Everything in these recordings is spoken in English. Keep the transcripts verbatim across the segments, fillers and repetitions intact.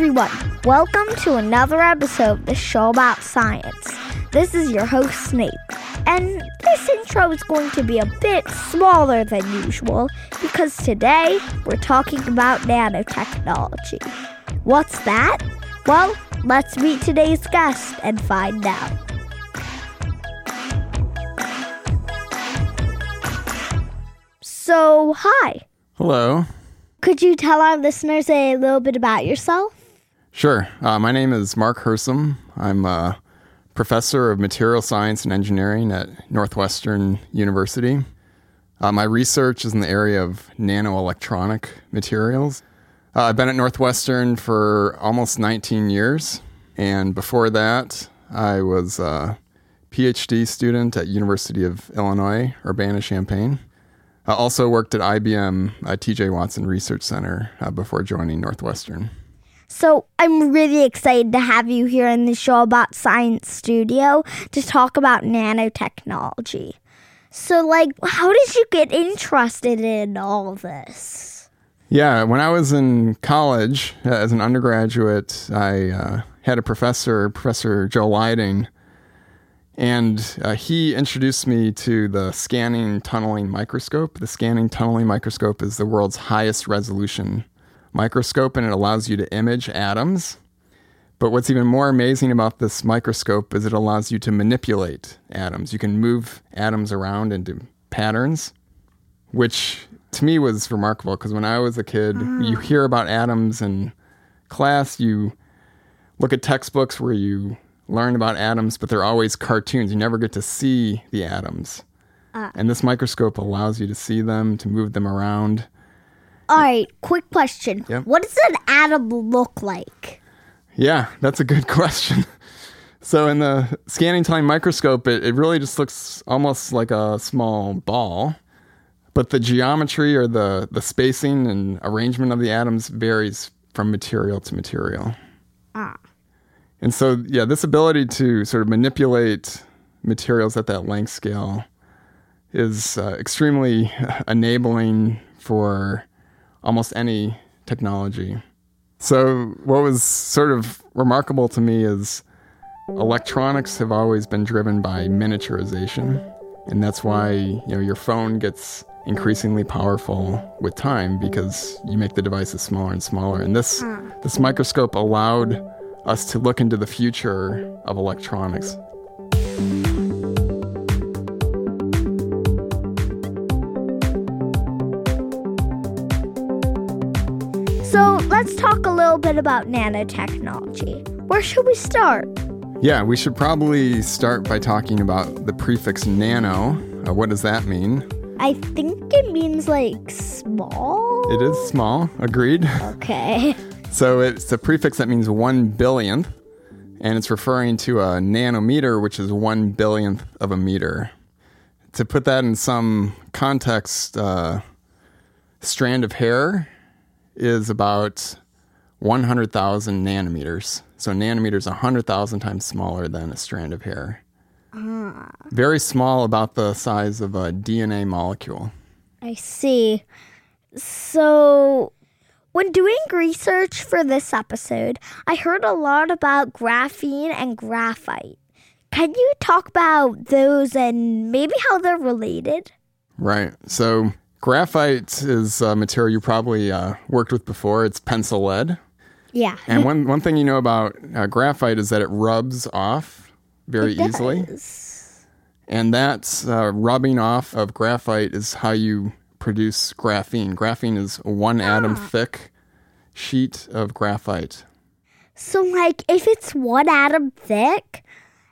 Everyone, welcome to another episode of The Show About Science. This is your host, Snape, and this intro is going to be a bit smaller than usual because today we're talking about nanotechnology. What's that? Well, let's meet today's guest and find out. So, hi. Hello. Could you tell our listeners a little bit about yourself? Sure. Uh, my name is Mark Hersam. I'm a professor of material science and engineering at Northwestern University. Uh, my research is in the area of nanoelectronic materials. Uh, I've been at Northwestern for almost nineteen years. And before that, I was a PhD student at University of Illinois, Urbana-Champaign. I also worked at I B M, uh, T J Watson Research Center, uh, before joining Northwestern. So I'm really excited to have you here in the Show About Science studio to talk about nanotechnology. So, like, how did you get interested in all this? Yeah, when I was in college, uh, as an undergraduate, I uh, had a professor, Professor Joe Leiding, and uh, he introduced me to the scanning tunneling microscope. The scanning tunneling microscope is the world's highest resolution microscope, and it allows you to image atoms. But what's even more amazing about this microscope is it allows you to manipulate atoms. You can move atoms around into patterns, which to me was remarkable because when I was a kid, mm. you hear about atoms in class, you look at textbooks where you learn about atoms, but they're always cartoons. You never get to see the atoms. Uh, and this microscope allows you to see them, to move them around. All right, quick question. Yep. What does an atom look like? Yeah, that's a good question. So in the scanning tunneling microscope, it, it really just looks almost like a small ball. But the geometry or the, the spacing and arrangement of the atoms varies from material to material. Ah. Uh. And so, yeah, this ability to sort of manipulate materials at that length scale is uh, extremely enabling for almost any technology. So what was sort of remarkable to me is electronics have always been driven by miniaturization. And that's why, you know, your phone gets increasingly powerful with time because you make the devices smaller and smaller. And this this microscope allowed us to look into the future of electronics. So let's talk a little bit about nanotechnology. Where should we start? Yeah, we should probably start by talking about the prefix nano. Uh, what does that mean? I think it means like small. It is small, agreed. Okay. So it's a prefix that means one billionth, and it's referring to a nanometer, which is one billionth of a meter. To put that in some context, uh, strand of hair is about one hundred thousand nanometers. So nanometers are one hundred thousand times smaller than a strand of hair. Ah. Very small, about the size of a D N A molecule. I see. So when doing research for this episode, I heard a lot about graphene and graphite. Can you talk about those and maybe how they're related? Right. So Graphite is a material you probably uh, worked with before. It's pencil lead. Yeah. And one, one thing you know about uh, graphite is that it rubs off very it easily. Does. And that uh, rubbing off of graphite is how you produce graphene. Graphene is one ah. atom thick sheet of graphite. So, like, if it's one atom thick,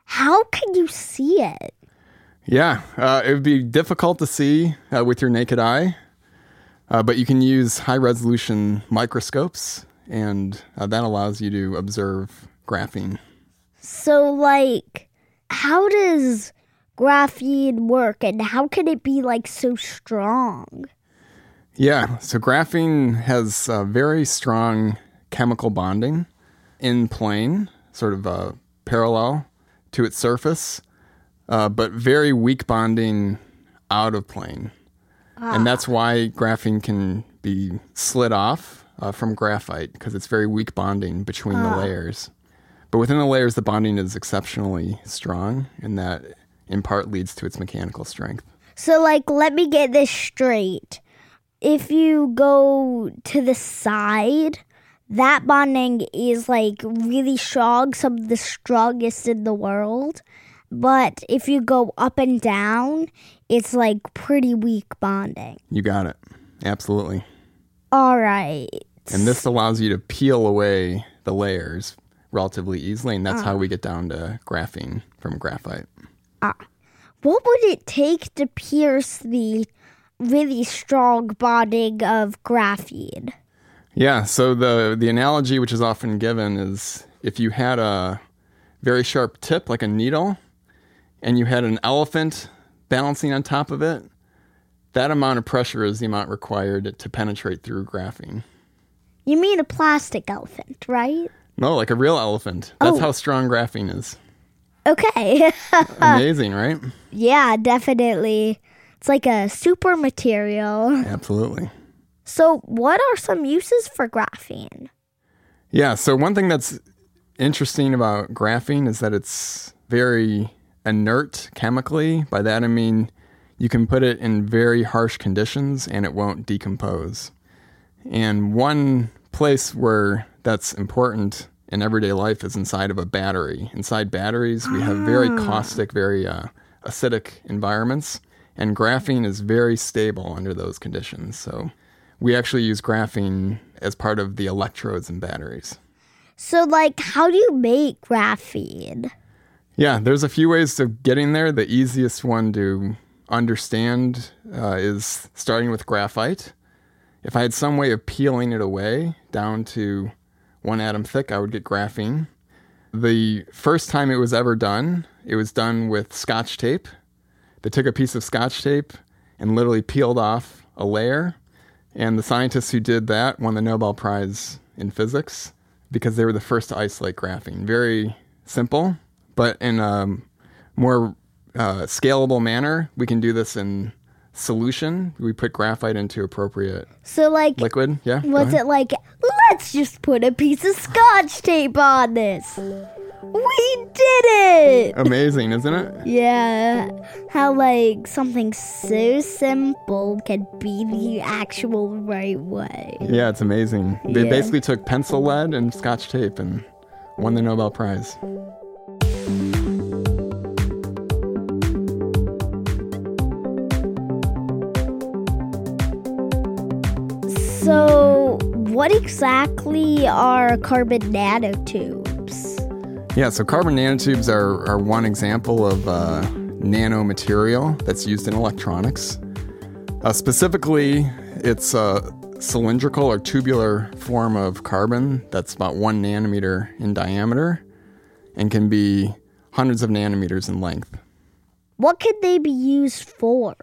how can you see it? Yeah, uh, it would be difficult to see uh, with your naked eye, uh, but you can use high-resolution microscopes, and uh, that allows you to observe graphene. So, like, how does graphene work, and how can it be, like, so strong? Yeah, so graphene has uh, very strong chemical bonding in plane, sort of uh, parallel to its surface. Uh, but very weak bonding out of plane. Ah. And that's why graphene can be slid off uh, from graphite, because it's very weak bonding between ah. the layers. But within the layers, the bonding is exceptionally strong, and that in part leads to its mechanical strength. So, like, let me get this straight. If you go to the side, that bonding is, like, really strong, some of the strongest in the world. But if you go up and down, it's like pretty weak bonding. You got it. Absolutely. All right. And this allows you to peel away the layers relatively easily, and that's uh. how we get down to graphene from graphite. Ah. Uh, what would it take to pierce the really strong bonding of graphene? Yeah, so the, the analogy which is often given is if you had a very sharp tip, like a needle, and you had an elephant balancing on top of it, that amount of pressure is the amount required to penetrate through graphene. You mean a plastic elephant, right? No, like a real elephant. That's oh. how strong graphene is. Okay. Amazing, right? Yeah, definitely. It's like a super material. Absolutely. So what are some uses for graphene? Yeah, so one thing that's interesting about graphene is that it's very inert chemically. By that I mean you can put it in very harsh conditions and it won't decompose. And one place where that's important in everyday life is inside of a battery. Inside batteries, we have very caustic, very uh, acidic environments, and graphene is very stable under those conditions. So we actually use graphene as part of the electrodes in batteries. So, like, how do you make graphene? Yeah, there's a few ways of getting there. The easiest one to understand uh, is starting with graphite. If I had some way of peeling it away down to one atom thick, I would get graphene. The first time it was ever done, it was done with Scotch tape. They took a piece of Scotch tape and literally peeled off a layer. And the scientists who did that won the Nobel Prize in physics because they were the first to isolate graphene. Very simple. But in a more uh, scalable manner, we can do this in solution. We put graphite into appropriate so like liquid. Yeah. Was it like, let's just put a piece of Scotch tape on this? We did it! Amazing, isn't it? Yeah. How, like, something so simple can be the actual right way. Yeah, it's amazing. They yeah. basically took pencil lead and Scotch tape and won the Nobel Prize. So, what exactly are carbon nanotubes? Yeah, so carbon nanotubes are, are one example of uh, nanomaterial that's used in electronics. Uh, specifically, it's a cylindrical or tubular form of carbon that's about one nanometer in diameter and can be hundreds of nanometers in length. What could they be used for?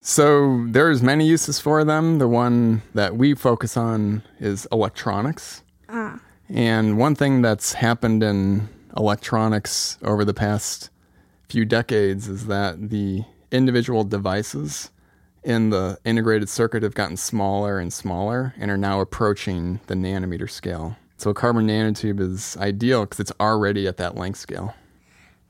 So there's many uses for them. The one that we focus on is electronics. Ah. And one thing that's happened in electronics over the past few decades is that the individual devices in the integrated circuit have gotten smaller and smaller and are now approaching the nanometer scale. So a carbon nanotube is ideal because it's already at that length scale.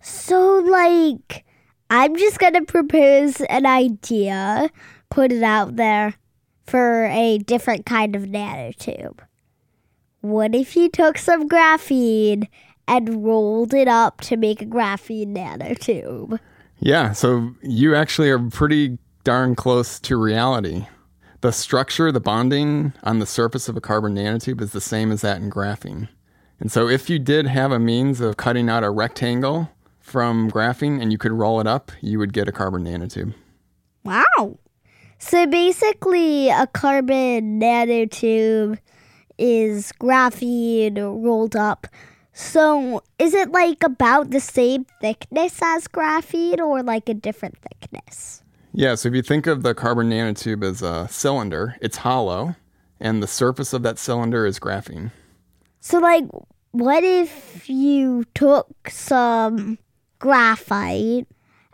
So, like, I'm just going to propose an idea put it out there for a different kind of nanotube. What if you took some graphene and rolled it up to make a graphene nanotube? Yeah, so you actually are pretty darn close to reality. The structure, the bonding on the surface of a carbon nanotube is the same as that in graphene. And so if you did have a means of cutting out a rectangle from graphene and you could roll it up, you would get a carbon nanotube. Wow. So basically a carbon nanotube is graphene rolled up. So is it like about the same thickness as graphene or like a different thickness? Yeah, so if you think of the carbon nanotube as a cylinder, it's hollow, and the surface of that cylinder is graphene. So, like, what if you took some graphite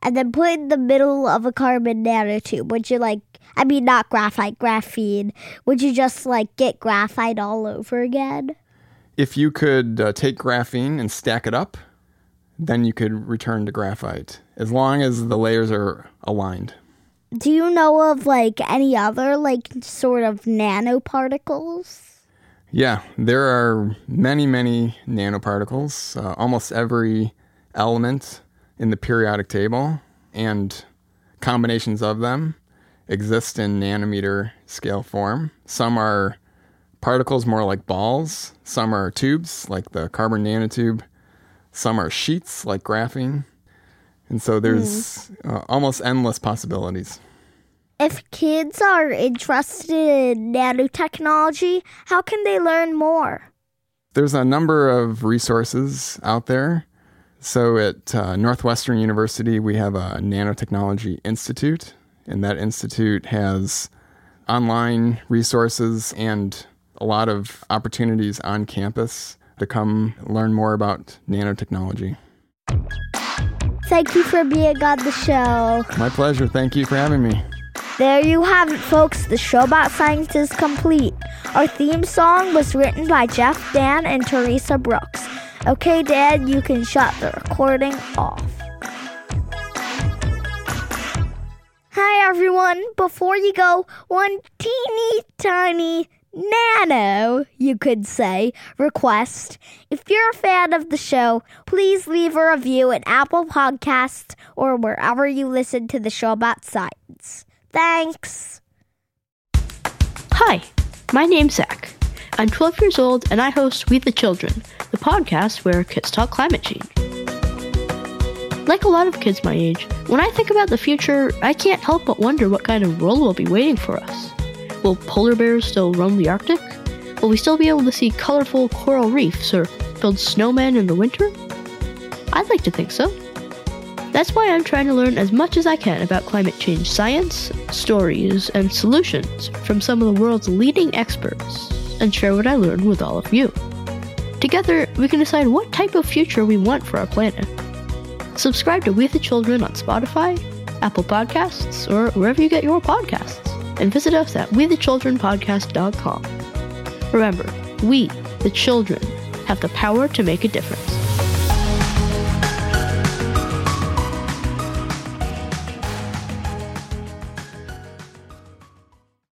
and then put it in the middle of a carbon nanotube? Would you, like, I mean, not graphite, graphene. Would you just, like, get graphite all over again? If you could uh, take graphene and stack it up, then you could return to graphite, as long as the layers are aligned. Do you know of, like, any other, like, sort of nanoparticles? Yeah, there are many, many nanoparticles. Uh, almost every element in the periodic table and combinations of them exist in nanometer scale form. Some are particles more like balls. Some are tubes, like the carbon nanotube. Some are sheets, like graphene. And so there's mm. uh, almost endless possibilities. If kids are interested in nanotechnology, how can they learn more? There's a number of resources out there. So at uh, Northwestern University, we have a nanotechnology institute, and that institute has online resources and a lot of opportunities on campus to come learn more about nanotechnology. Thank you for being on the show. My pleasure. Thank you for having me. There you have it, folks. The Show About Science is complete. Our theme song was written by Jeff Dan and Teresa Brooks. Okay, Dad, you can shut the recording off. Hi, everyone. Before you go, one teeny tiny nano, you could say, request. If you're a fan of the show, please leave a review at Apple Podcasts or wherever you listen to The Show About Science. Thanks. Hi, my name's Zach. I'm twelve years old and I host We the Children, the podcast where kids talk climate change. Like a lot of kids my age, when I think about the future, I can't help but wonder what kind of world will be waiting for us. Will polar bears still roam the Arctic? Will we still be able to see colorful coral reefs or build snowmen in the winter? I'd like to think so. That's why I'm trying to learn as much as I can about climate change science, stories, and solutions from some of the world's leading experts, and share what I learn with all of you. Together, we can decide what type of future we want for our planet. Subscribe to We the Children on Spotify, Apple Podcasts, or wherever you get your podcasts. And visit us at we the children podcast dot com. Remember, we, the children, have the power to make a difference.